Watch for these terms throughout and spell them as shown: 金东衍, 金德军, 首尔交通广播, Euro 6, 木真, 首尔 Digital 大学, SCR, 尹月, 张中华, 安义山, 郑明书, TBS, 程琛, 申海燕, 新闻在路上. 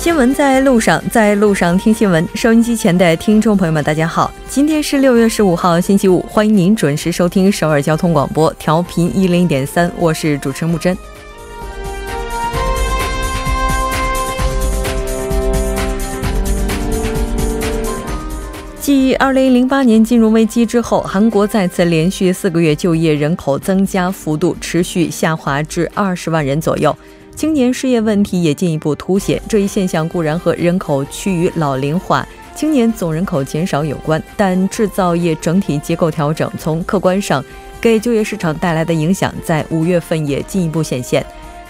新闻在路上听新闻， 收音机前的听众朋友们， 大家好， 今天是6月15号， 星期五， 欢迎您准时收听首尔交通广播， 调频101.3， 我是主持人木真。 继2008 年 金融危机之后， 韩国再次连续 4个月 就业人口增加幅度 持续下滑至 20万人 左右， 青年失业问题也进一步凸显。 这一现象固然和人口趋于老龄化、 青年总人口减少有关， 但制造业整体结构调整 从客观上给就业市场带来的影响 在5月份也进一步显现。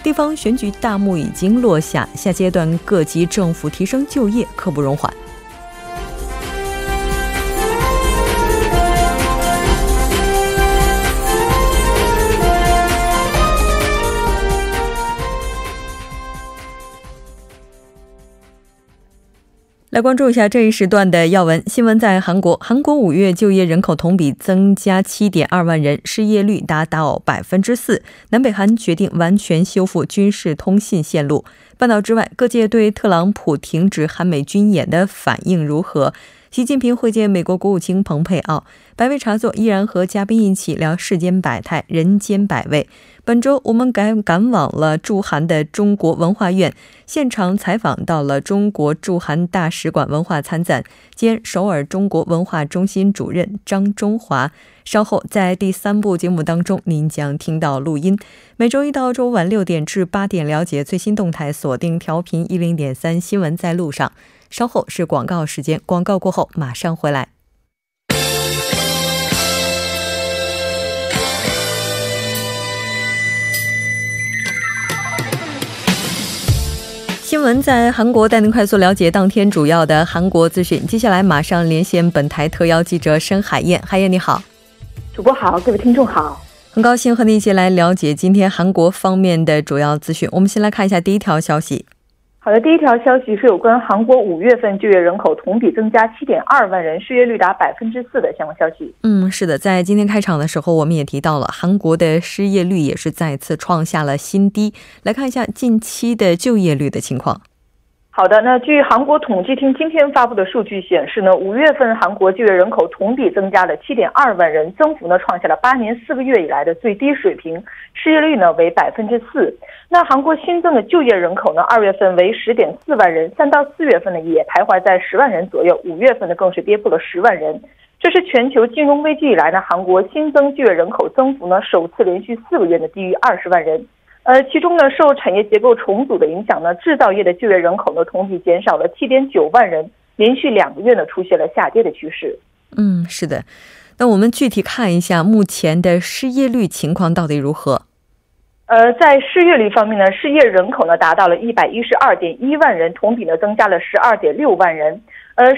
地方选举大幕已经落下， 下阶段各级政府提升就业 刻不容缓。 来关注一下这一时段的要闻。 新闻在韩国， 韩国5月就业人口同比增加 7.2万人， 失业率达 4%。 南北韩决定完全修复军事通信线路， 半岛之外各界对特朗普停止韩美军演的反应如何？ 习近平会见美国国务卿蓬佩奥， 白杯茶座依然和嘉宾一起聊世间百态， 人间百味。 本周我们赶往了驻韩的中国文化院， 现场采访到了中国驻韩大使馆文化参赞 兼首尔中国文化中心主任张中华。 稍后在第3部节目当中您将听到录音。 每周一到周五晚 6点至8点， 了解最新动态， 锁定调频 101.3 新闻在路上。 稍后是广告时间， 广告过后马上回来。 新闻在韩国带您快速了解当天主要的韩国资讯。 接下来马上连线本台特邀记者申海燕。 海燕你好。 主播好，各位听众好， 很高兴和您一起来了解今天韩国方面的主要资讯。 我们先来看一下第一条消息。 好的，第一条消息是有关韩国5月份就业人口同比增加 7.2万人， 失业率达4%的相关消息。 是的，在今天开场的时候我们也提到了， 韩国的失业率也是再次创下了新低。 来看一下近期的就业率的情况。 好的，那据韩国统计厅 今天发布的数据显示呢， 5月份韩国就业人口同比增加了 7.2万人， 增幅呢创下了 8年4个月以来的最低水平， 失业率呢为 4%。 那韩国新增的就业人口呢， 2月份为 10.4万人， 3到4月份呢也徘徊在 10万人左右， 5月份呢更是跌破了 10万人。 这是全球金融危机以来呢， 韩国新增就业人口增幅呢 首次连续4个月呢低于 20万人。 其中呢受产业结构重组的影响呢， 制造业的就业人口呢同比减少了 7.9万人， 连续2个月呢出现了下跌的趋势。 是的， 那我们具体看一下目前的失业率情况到底如何。 在失业率方面呢， 失业人口呢达到了 112.1万人， 同比呢增加了 12.6万人。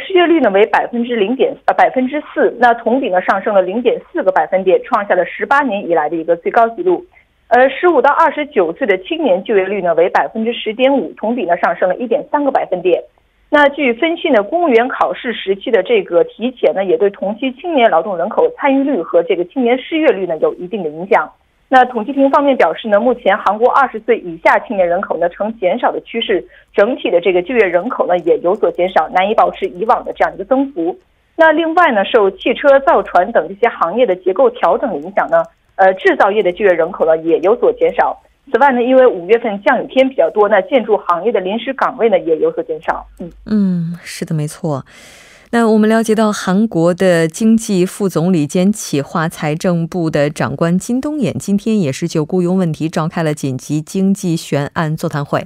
失业率呢为 0.4%， 那同比呢上升了 0.4个百分点， 创下了 18年以来的一个最高纪录。 15到29岁的青年就业率呢为 10.5%， 同比呢上升了 1.3个百分点。 那据分析呢，公务员考试时期的这个提前呢， 也对同期青年劳动人口参与率和这个青年失业率呢有一定的影响。 那统计厅方面表示呢， 目前韩国 20岁以下青年人口呢 呈减少的趋势， 整体的这个就业人口呢也有所减少， 难以保持以往的这样一个增幅。 那另外呢，受汽车、造船等这些行业的结构调整影响呢， 制造业的就业人口呢也有所减少。 此外呢，因为 5月份降雨天比较多， 那建筑行业的临时岗位呢也有所减少。 是的，没错。 那我们了解到韩国的经济副总理兼企划财政部的长官金东衍 今天也是就雇佣问题召开了紧急经济悬案座谈会。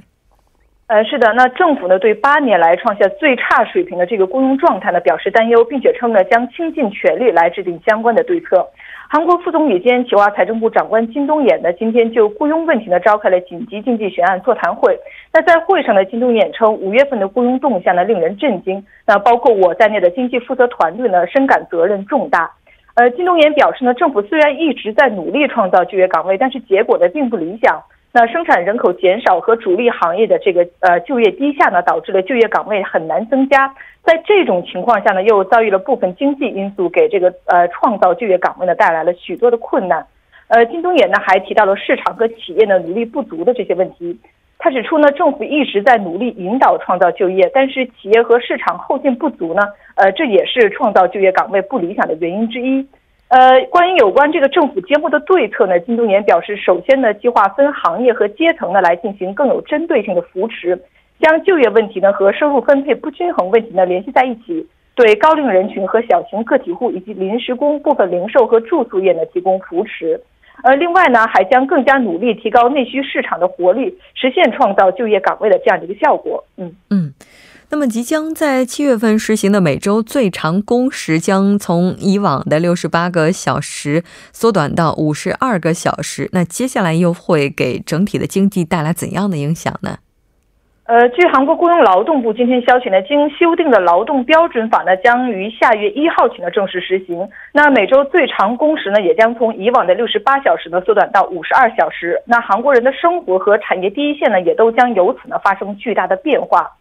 是的，那政府呢对 8年来创下最差水平的这个雇佣状态呢 表示担忧， 并且称呢将倾尽全力来制定相关的对策。 韩国副总理兼企划财政部长官金东衍呢， 今天就雇佣问题呢召开了紧急经济悬案座谈会。 那在会上呢， 金东衍称 5月份的雇佣动向呢 令人震惊， 那包括我在内的经济负责团队呢 深感责任重大。 金东衍表示呢， 政府虽然一直在努力创造就业岗位， 但是结果呢并不理想。 那生产人口减少和主力行业的这个就业低下呢， 导致了就业岗位很难增加。 在这种情况下呢， 又遭遇了部分经济因素给这个创造就业岗位呢带来了许多的困难。金东衍呢还提到了市场和企业呢努力不足的这些问题。他指出呢，政府一直在努力引导创造就业，但是企业和市场后劲不足呢，这也是创造就业岗位不理想的原因之一。关于有关这个政府监护的对策呢，金冬岩表示，首先呢，计划分行业和阶层呢来进行更有针对性的扶持，将就业问题呢和收入分配不均衡问题呢联系在一起，对高龄人群和小型个体户以及临时工、部分零售和住宿业呢提供扶持。另外呢，还将更加努力提高内需市场的活力，实现创造就业岗位的这样的一个效果。那么即将在7月份实行的每周最长工时将从以往的68个小时缩短到52个小时，那接下来又会给整体的经济带来怎样的影响呢？据韩国雇佣劳动部今天消息呢，经修订的劳动标准法呢将于下月1号起呢正式实行。那每周最长工时呢也将从以往的68小时呢缩短到52小时。那韩国人的生活和产业第一线呢也都将由此呢发生巨大的变化。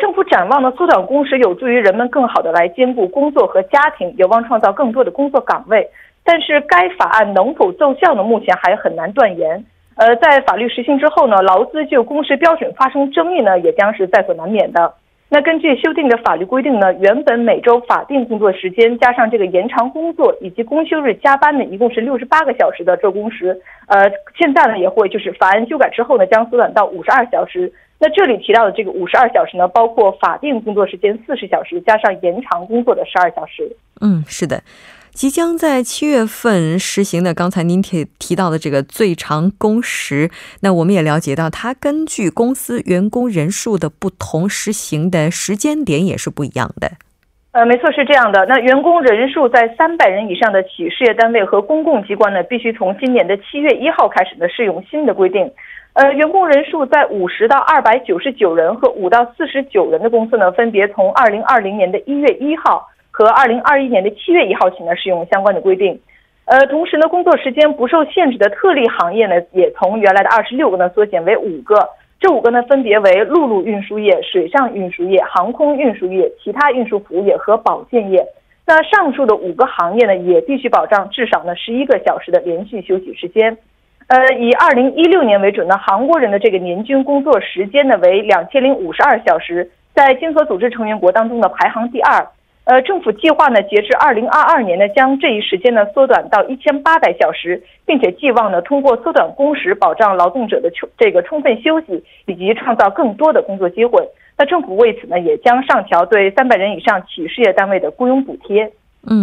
政府展望呢，缩短工时有助于人们更好的来兼顾工作和家庭，有望创造更多的工作岗位。但是该法案能否奏效呢？目前还很难断言。在法律实行之后呢，劳资就工时标准发生争议呢，也将是在所难免的。那根据修订的法律规定呢，原本每周法定工作时间加上这个延长工作以及公休日加班呢，一共是68个小时的周工时。现在呢也会就是法案修改之后呢，将缩短到52小时。那这里提到的这个52小时呢，包括法定工作时间40小时加上延长工作的12小时。是的。即将在7月份实行的刚才您提到的这个最长工时，那我们也了解到它根据公司员工人数的不同，实行的时间点也是不一样的。没错，是这样的。那员工人数在300人以上的企事业单位和公共机关呢，必须从今年的7月1号开始呢适用新的规定。员工人数在50到299人和5到49人的公司呢，分别从2020年的1月1号和2021年的7月1号起呢适用相关的规定。同时呢，工作时间不受限制的特例行业呢，也从原来的26个呢缩减为5个。这5个呢分别为陆路运输业、水上运输业、航空运输业、其他运输服务业和保健业。那上述的5个行业呢，也必须保障至少呢11个小时的连续休息时间。以2016年为准呢，韩国人的这个年均工作时间呢为2052小时，在经合组织成员国当中呢排行第二。政府计划呢，截至2022年呢，将这一时间呢缩短到1800小时，并且寄望呢通过缩短工时保障劳动者的这个充分休息，以及创造更多的工作机会。那政府为此呢，也将上调对300人以上企事业单位的雇佣补贴。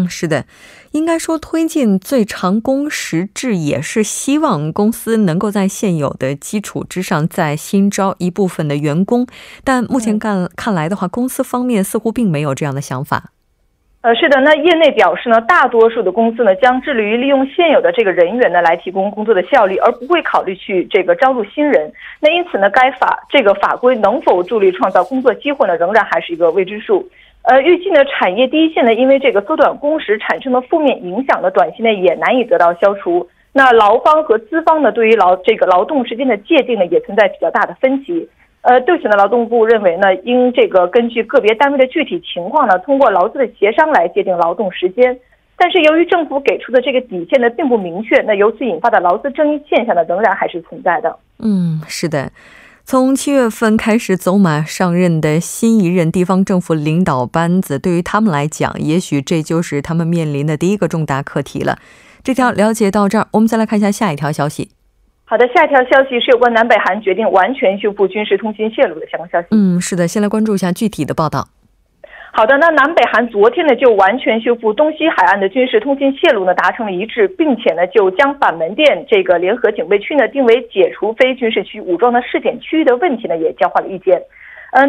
是的，应该说推进最长工时制也是希望公司能够在现有的基础之上再新招一部分的员工，但目前看来的话，公司方面似乎并没有这样的想法。是的，那业内表示呢，大多数的公司呢将致力于利用现有的这个人员呢来提供工作的效率，而不会考虑去这个招录新人。那因此呢，这个法规能否助力创造工作机会呢，仍然还是一个未知数。预计呢，产业第一线呢，因为这个缩短工时产生的负面影响呢，短期内也难以得到消除。那劳方和资方呢，对于劳动时间的界定呢，也存在比较大的分歧。对此呢，劳动部认为呢，应这个根据个别单位的具体情况呢，通过劳资的协商来界定劳动时间。但是由于政府给出的这个底线呢并不明确，那由此引发的劳资争议现象呢，仍然还是存在的。是的。从7月份开始走马上任的新一任地方政府领导班子，对于他们来讲，也许这就是他们面临的第一个重大课题了。这条了解到这儿，我们再来看一下下一条消息。好的，下一条消息是有关南北韩决定完全修复军事通信线路的相关消息。是的，先来关注一下具体的报道。好的，那南北韩昨天呢就完全修复东西海岸的军事通信线路呢达成了一致，并且呢就将板门店这个联合警备区呢定为解除非军事区武装的试点区域的问题呢也交换了意见。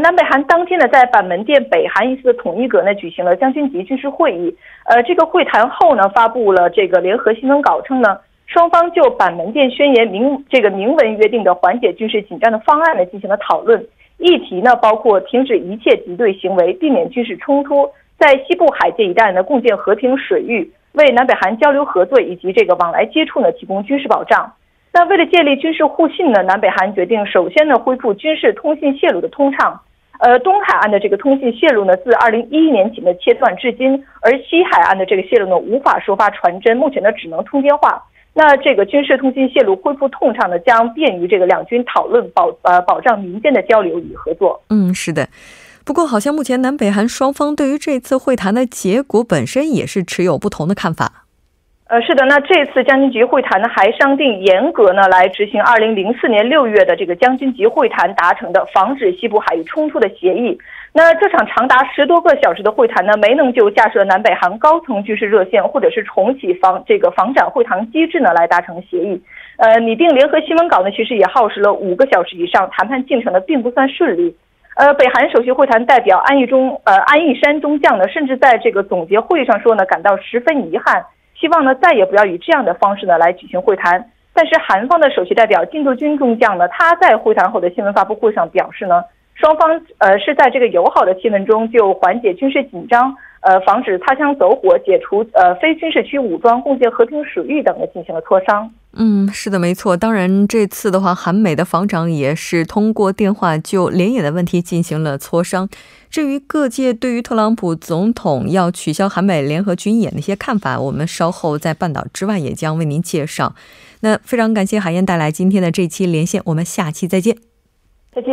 南北韩当天呢在板门店北韩一次的统一阁呢举行了将军级军事会议。这个会谈后呢发布了这个联合新闻稿，称呢双方就板门店宣言明文约定的缓解军事紧张的方案呢进行了讨论，议题呢包括停止一切敌对行为，避免军事冲突，在西部海界一带呢共建和平水域，为南北韩交流合作以及这个往来接触呢提供军事保障。那为了建立军事互信呢，南北韩决定首先呢恢复军事通信线路的通畅。东海岸的这个通信线路呢，自2011年起呢切断至今，而西海岸的这个线路呢无法收发传真，目前呢只能通电话。那这个军事通信泄露恢复通畅呢，将便于这个两军讨论保障民间的交流与合作。是的。不过好像目前南北韩双方对于这次会谈的结果本身也是持有不同的看法。是的，那这次将军级会谈呢，还商定严格呢来执行2004年6月的这个将军级会谈达成的防止西部海域冲突的协议。那这场长达10多个小时的会谈呢，没能就架设南北韩高层军事热线或者是重启防长会谈机制呢来达成协议。拟定联合新闻稿呢，其实也耗时了5个小时以上，谈判进程呢并不算顺利。北韩首席会谈代表安义山中将呢，甚至在这个总结会议上说呢，感到十分遗憾。希望呢再也不要以这样的方式呢来举行会谈。但是韩方的首席代表金德军中将呢，他在会谈后的新闻发布会上表示呢，双方是在这个友好的气氛中就缓解军事紧张、防止擦枪走火、解除非军事区武装、共建和平水域等的进行了磋商。是的，没错。当然这次的话，韩美的防长也是通过电话就联演的问题进行了磋商。至于各界对于特朗普总统要取消韩美联合军演的一些看法，我们稍后在半岛之外也将为您介绍。那非常感谢海燕带来今天的这期连线，我们下期再见。再见。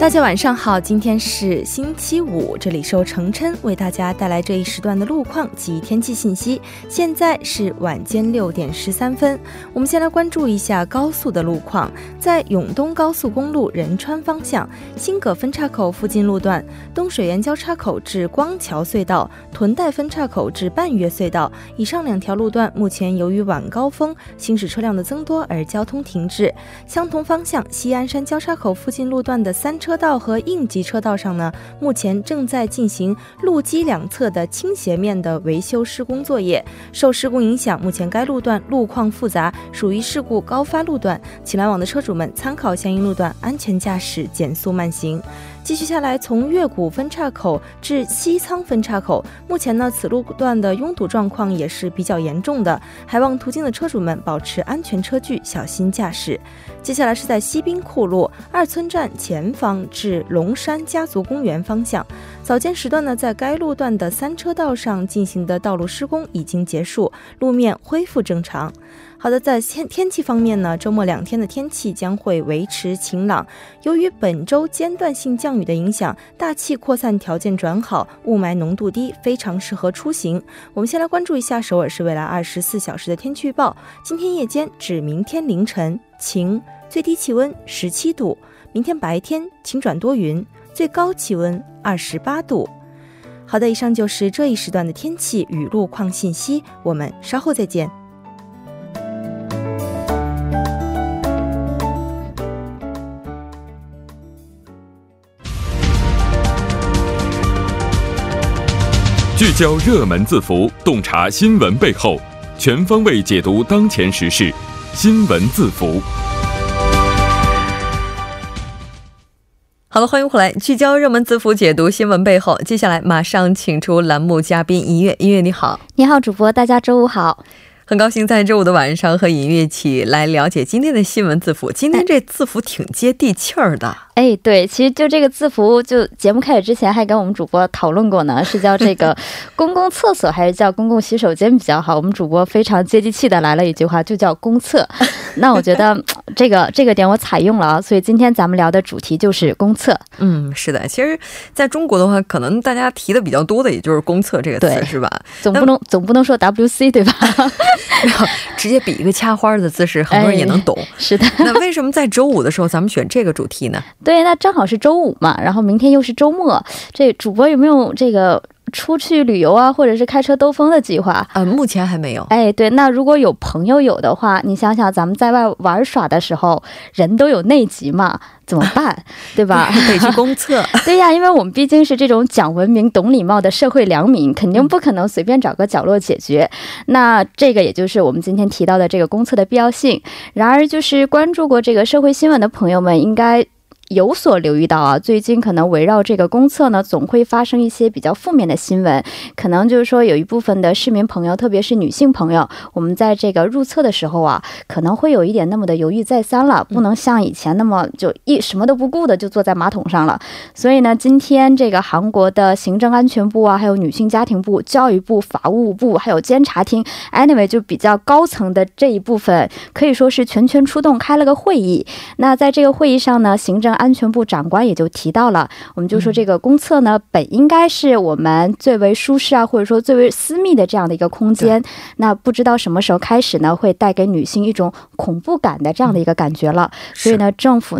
大家晚上好，今天是星期五，这里是由程琛为大家带来这一时段的路况及天气信息。现在是晚间6点13分，我们先来关注一下高速的路况。在永东高速公路仁川方向新葛分岔口附近路段，东水源交叉口至光桥隧道、屯带分岔口至半月隧道以上两条路段，目前由于晚高峰行驶车辆的增多而交通停滞。相同方向西安山交叉口附近路段的3车道和应急车道上呢，目前正在进行路基两侧的倾斜面的维修施工作业。受施工影响，目前该路段路况复杂，属于事故高发路段，请来往的车主们参考相应路段，安全驾驶，减速慢行。继续下来，从越谷分岔口至西仓分岔口，目前呢此路段的拥堵状况也是比较严重的，还望途经的车主们保持安全车距，小心驾驶。接下来是在西滨库路2村站前方至龙山家族公园方向，早间时段呢，在该路段的3车道上进行的道路施工已经结束，路面恢复正常。好的，在天气方面呢，周末2天的天气将会维持晴朗。由于本周间断性降雨的影响，大气扩散条件转好，雾霾浓度低，非常适合出行。我们先来关注一下首尔市未来24小时的天气预报。今天夜间至明天凌晨晴，最低气温17度；明天白天晴转多云，最高气温28度。好的，以上就是这一时段的天气与路况信息，我们稍后再见。聚焦热门字符，洞察新闻背后，全方位解读当前时事。新闻字符。好了，欢迎回来，聚焦热门字符，解读新闻背后。接下来马上请出栏目嘉宾尹月。尹月你好。你好主播，大家周五好。很高兴在周五的晚上和尹月一起来了解今天的新闻字符。今天这字符挺接地气儿的。哎，对，其实就这个字符，就节目开始之前还跟我们主播讨论过呢，是叫这个公共厕所还是叫公共洗手间比较好。我们主播非常接地气的来了一句话，就叫公厕。那我觉得这个点我采用了啊，所以今天咱们聊的主题就是公厕。是的，其实在中国的话，可能大家提的比较多的也就是公厕这个词，是吧？总不能说 WC 对吧？直接比一个掐花的姿势，很多人也能懂。是的。那为什么在周五的时候咱们选这个主题呢？对，那正好是周五嘛，然后明天又是周末，这主播有没有这个出去旅游啊，或者是开车兜风的计划，目前还没有。哎，对，那如果有朋友有的话，你想想咱们在外玩耍的时候，人都有内急嘛，怎么办，对吧？得去公厕。对呀，因为我们毕竟是这种讲文明懂礼貌的社会良民，肯定不可能随便找个角落解决。那这个也就是我们今天提到的这个公厕的必要性。然而就是关注过这个社会新闻的朋友们应该 有所留意到啊，最近可能围绕这个公厕呢总会发生一些比较负面的新闻，可能就是说有一部分的市民朋友，特别是女性朋友，我们在这个入厕的时候啊可能会有一点那么的犹豫再三了，不能像以前那么就一什么都不顾的就坐在马桶上了。所以呢今天这个韩国的行政安全部啊还有女性家庭部、教育部、法务部还有监察厅 这个机关不是会发射这种激光嘛，那这个激光如果就是说发射到摄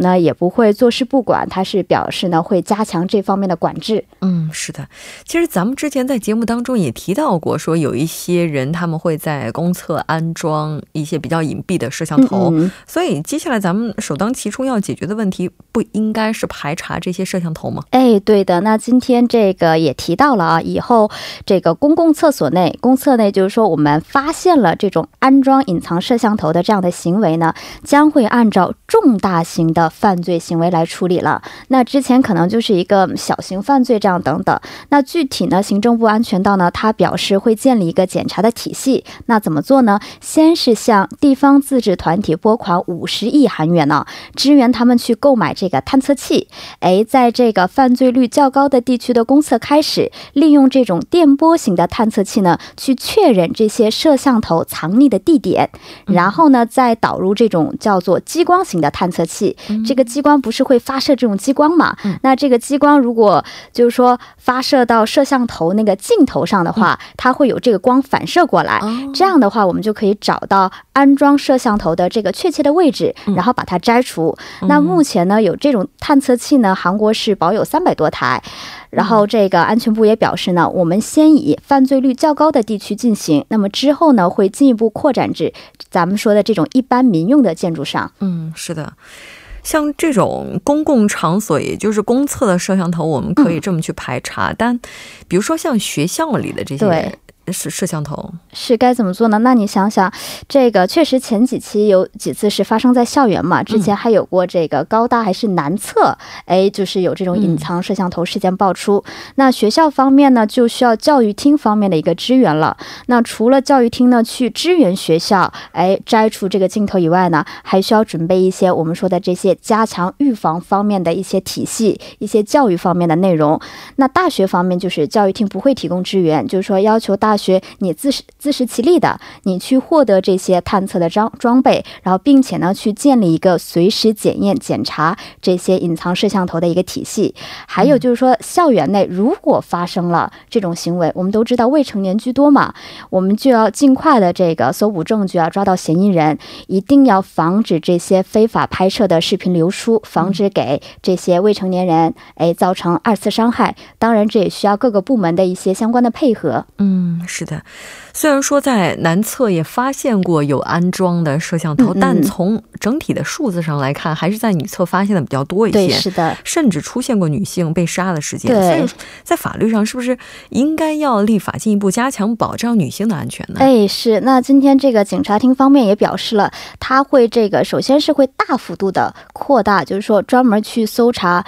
像头那个镜头上的话，它会有这个光反射过来，这样的话我们就可以找到安装摄像头的这个确切的位置，然后把它摘除。那目前呢有这种探测器，哎，在这个犯罪率较高的地区的公厕开始利用这种电波型的探测器呢去确认这些摄像头藏匿的地点，然后呢在导入这种叫做激光型的探测器，这个激光不是会发射这种激光嘛，那这个激光如果就是说发射到摄像头那个镜头上的话，它会有这个光反射过来，这样的话我们就可以找到安装摄像头的这个确切的位置，然后把它摘除。那目前呢有这种探测器呢， 韩国是保有300多台，然后这个安全部也表示呢，我们先以犯罪率较高的地区进行，那么之后呢会进一步扩展至咱们说的这种一般民用的建筑上。是的， 像这种公共场所，也就是公厕的摄像头，我们可以这么去排查，但比如说像学校里的这些 是摄像头，是该怎么做呢？那你想想，这个确实前几期有几次是发生在校园嘛，之前还有过这个高大还是男厕，哎，就是有这种隐藏摄像头事件爆出，那学校方面呢就需要教育厅方面的一个支援了，那除了教育厅呢去支援学校，哎，摘除这个镜头以外呢，还需要准备一些我们说的这些加强预防方面的一些体系，一些教育方面的内容。那大学方面就是教育厅不会提供支援，就是说要求 大学你自食其力的，你去获得这些探测的装备，然后并且呢去建立一个随时检验检查这些隐藏摄像头的一个体系。还有就是说校园内如果发生了这种行为，我们都知道未成年居多嘛，我们就要尽快的这个搜捕证据啊，抓到嫌疑人，一定要防止这些非法拍摄的视频流出，防止给这些未成年人造成二次伤害。当然这也需要各个部门的一些相关的配合。 是的，虽然说在男厕也发现过有安装的摄像头，但从整体的数字上来看还是在你侧发现的比较多一些。是的，甚至出现过女性被杀的事件，在法律上是不是应该要立法进一步加强保障女性的安全呢？哎，是。那今天这个警察厅方面也表示了，他会这个首先是会大幅度的扩大，就是说专门去搜查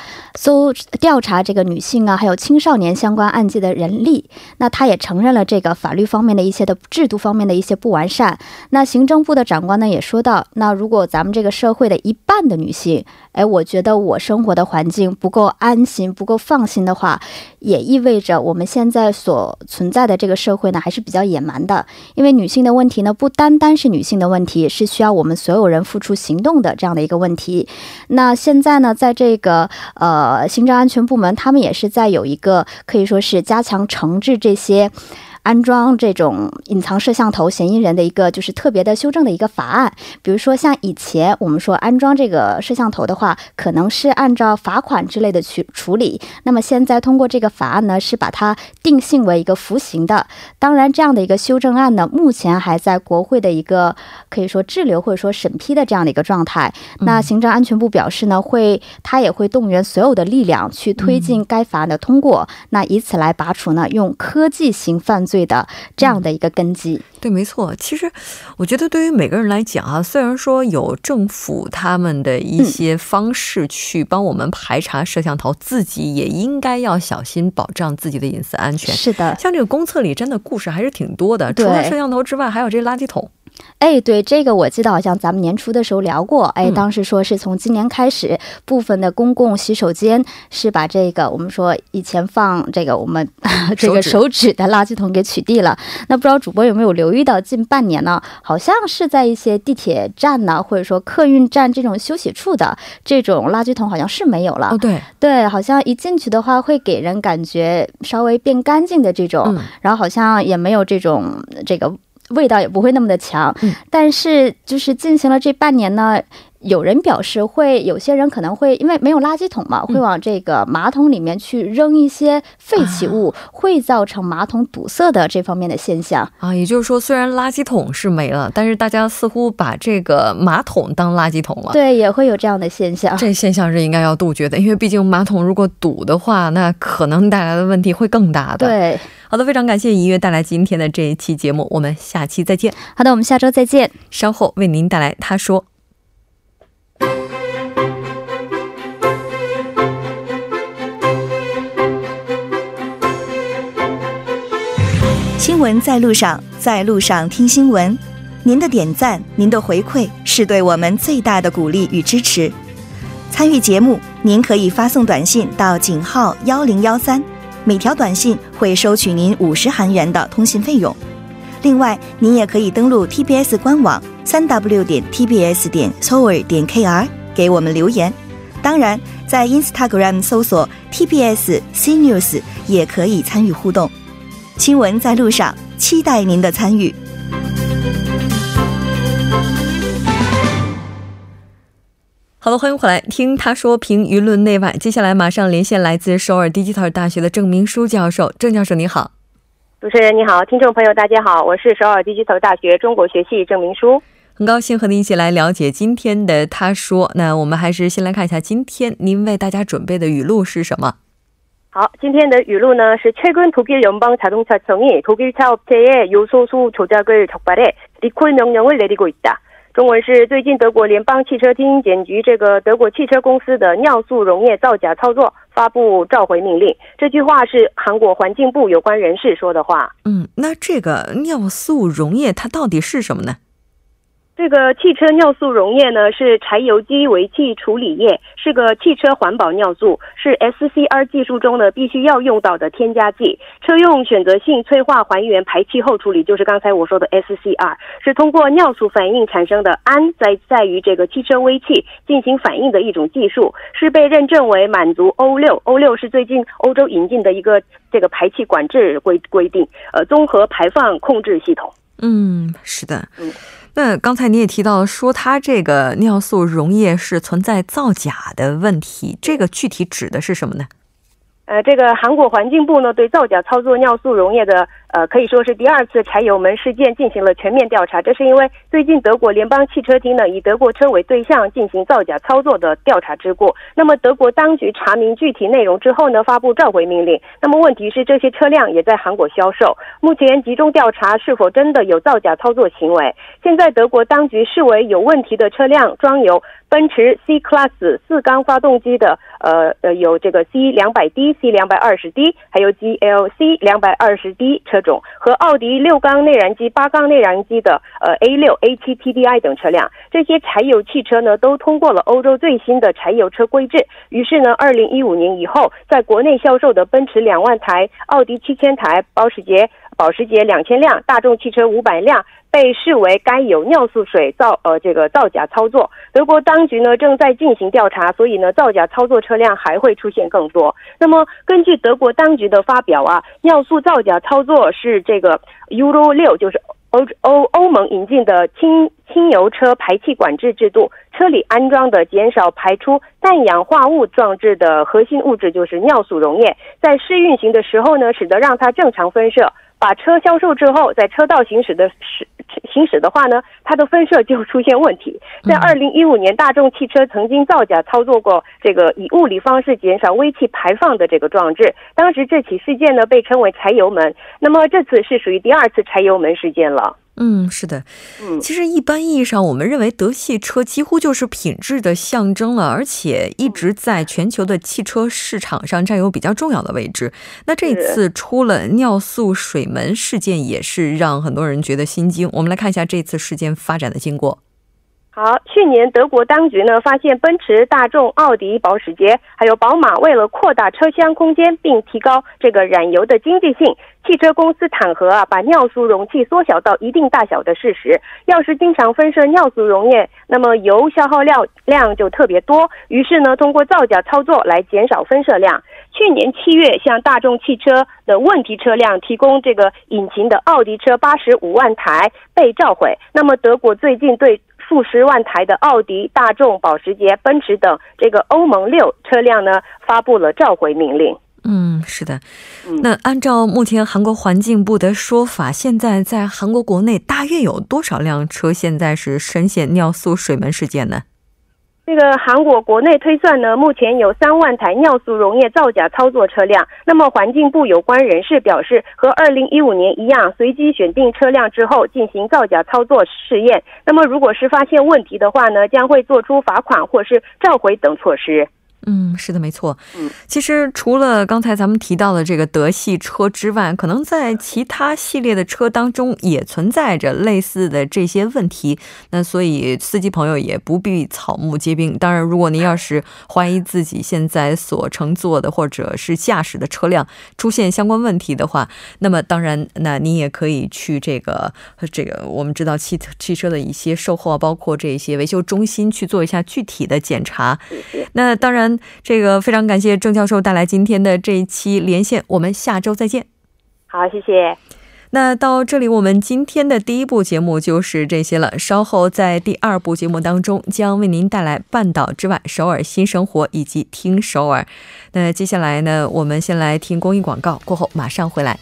调查这个女性啊还有青少年相关案件的人力，那他也承认了这个法律方面的一些的制度方面的一些不完善。那行政部的长官呢也说到，那如果咱们这个社会的一半的女性哎我觉得我生活的环境不够安心不够放心的话，也意味着我们现在所存在的这个社会呢还是比较野蛮的，因为女性的问题呢不单单是女性的问题，是需要我们所有人付出行动的这样的一个问题。那现在呢在这个行政安全部门他们也是在有一个可以说是加强惩治这些安装这种隐藏摄像头嫌疑人的一个就是特别的修正的一个法案。比如说像以前我们说安装这个摄像头的话，可能是按照罚款之类的去处理，那么现在通过这个法案呢，是把它定性为一个服刑的。当然这样的一个修正案呢，目前还在国会的一个可以说滞留或者说审批的这样的一个状态。那行政安全部表示呢，他也会动员所有的力量去推进该法案的通过，那以此来拔除呢用科技型犯罪的这样的一个根基。对，没错。其实我觉得对于每个人来讲啊，虽然说有政府他们的一些方式去帮我们排查摄像头，自己也应该要小心保障自己的隐私安全。是的，像这个公厕里真的故事还是挺多的，除了摄像头之外，还有这垃圾桶。哎，对，这个我记得好像咱们年初的时候聊过。哎，当时说是从今年开始，部分的公共洗手间是把这个我们说以前放这个我们这个手指的垃圾桶给取缔了。那不知道主播有没有留意到，近半年呢，好像是在一些地铁站呢，或者说客运站这种休息处的这种垃圾桶好像是没有了。哦，对对，好像一进去的话会给人感觉稍微变干净的这种，然后好像也没有这种这个。味道也不会那么的强，但是就是进行了这半年呢，有人表示会有些人可能会因为没有垃圾桶嘛，会往这个马桶里面去扔一些废弃物，会造成马桶堵塞的这方面的现象啊。也就是说，虽然垃圾桶是没了，但是大家似乎把这个马桶当垃圾桶了。对，也会有这样的现象。这现象是应该要杜绝的，因为毕竟马桶如果堵的话，那可能带来的问题会更大的。对，好的，非常感谢一月带来今天的这一期节目，我们下期再见。好的，我们下周再见。稍后为您带来他说。新闻在路上，在路上听新闻。您的点赞，您的回馈是对我们最大的鼓励与支持。参与节目，您可以发送短信到井号1013，每条短信会收取您50韩元的通信费用。另外，您也可以登录 TBS 官网3w.tbs.seoul.kr 给我们留言。当然，在 Instagram 搜索 TBS CNews 也可以参与互动。新闻在路上，期待您的参与。好了，欢迎回来听他说，评舆论内外。接下来马上连线来自首尔 Digital 大学的郑明书教授。郑教授你好。主持人你好，听众朋友大家好，我是首尔 Digital 大学中国学系郑明书。很高兴和您一起来了解今天的他说。那我们还是先来看一下今天您为大家准备的语录是什么。好，今天的语录呢是최근 독일 연방 자동차청이 독일 차 업체의 요소수 조작을 적발해 리콜 명령을 내리고 있다。 中文是最近德国联邦汽车厅检局这个德国汽车公司的尿素溶液造假操作发布召回命令。 这句话是韩国环境部有关人士说的话。 那这个尿素溶液它到底是什么呢？ 这个汽车尿素溶液呢是柴油基微气处理液， 是个汽车环保尿素， 是 SCR 技术中呢必须要用到的添加剂。 车用选择性催化还原排气后处理， 就是刚才我说的 SCR， 是通过尿素反应产生的 氨 在与这个汽车微气进行反应的一种技术， 是被认证为满足 O6， O6 是最近欧洲引进的一个这个排气管制规定，综合排放控制系统。是的。那刚才你也提到说它这个尿素溶液是存在造假的问题，这个具体指的是什么呢？这个韩国环境部呢对造假操作尿素溶液的可以说是第二次柴油门事件进行了全面调查。这是因为最近德国联邦汽车厅呢以德国车为对象进行造假操作的调查之故。那么德国当局查明具体内容之后呢，发布召回命令。那么问题是这些车辆也在韩国销售，目前集中调查是否真的有造假操作行为。现在德国当局视为有问题的车辆装有奔驰 C-Class 4缸发动机的有这个 C200D、C220D 还有 GLC 220D 车种，和奥迪6缸内燃机、8缸内燃机的A6、A7 TDI 等车辆。这些柴油汽车呢都通过了欧洲最新的柴油车规制，于是呢2015年以后在国内销售的奔驰2万台、奥迪7000台、保时捷保时捷2000辆、大众汽车500辆被视为该有尿素水造假操作。德国当局呢正在进行调查，所以呢造假操作车辆还会出现更多。那么根据德国当局的发表啊，尿素造假操作是这个 Euro 6，就是欧盟引进的轻油车排气管制制度，车里安装的减少排出氮氧化物装置的核心物质就是尿素溶液，在试运行的时候呢，使得让它正常分射。把车销售之后，在车道行驶的话呢，它的分射就出现问题。在2015年，大众汽车曾经造假操作过这个以物理方式减少微气排放的这个装置，当时这起事件呢被称为柴油门。那么这次是属于第2次柴油门事件了。是的。其实一般意义上我们认为德系车几乎就是品质的象征了，而且一直在全球的汽车市场上占有比较重要的位置。那这次出了尿素水门事件也是让很多人觉得心惊。我们来看一下这次事件发展的经过。好，去年德国当局呢发现奔驰、大众、奥迪、保时捷还有宝马为了扩大车厢空间并提高这个燃油的经济性，汽车公司坦核啊，把尿素容器缩小到一定大小的事实。要是经常分射尿素溶液，那么油消耗量就特别多，于是呢通过造假操作来减少分射量。去年7月，向大众汽车的问题车辆提供这个引擎的奥迪车85万台被召回。那么德国最近对数十万台的奥迪、大众、保时捷、奔驰等这个欧盟6车辆呢，发布了召回命令。是的。那按照目前韩国环境部的说法，现在在韩国国内大约有多少辆车现在是深陷尿素水门事件呢？这个韩国国内推算呢，目前有3万台尿素溶液造假操作车辆。那么环境部有关人士表示，和2015年一样，随机选定车辆之后进行造假操作试验。那么如果是发现问题的话呢，将会做出罚款或是召回等措施。是的，没错。其实除了刚才咱们提到的这个德系车之外，可能在其他系列的车当中也存在着类似的这些问题。那所以司机朋友也不必草木皆兵。当然，如果您要是怀疑自己现在所乘坐的或者是驾驶的车辆出现相关问题的话，那么当然，那您也可以去这个我们知道汽车的一些售后啊，包括这些维修中心去做一下具体的检查。那当然。这个非常感谢郑教授带来今天的这一期连线，我们下周再见。好，谢谢。那到这里，我们今天的第一部节目就是这些了。稍后在第2部节目当中，将为您带来半岛之外、首尔新生活以及听首尔。那接下来呢，我们先来听公益广告，过后马上回来。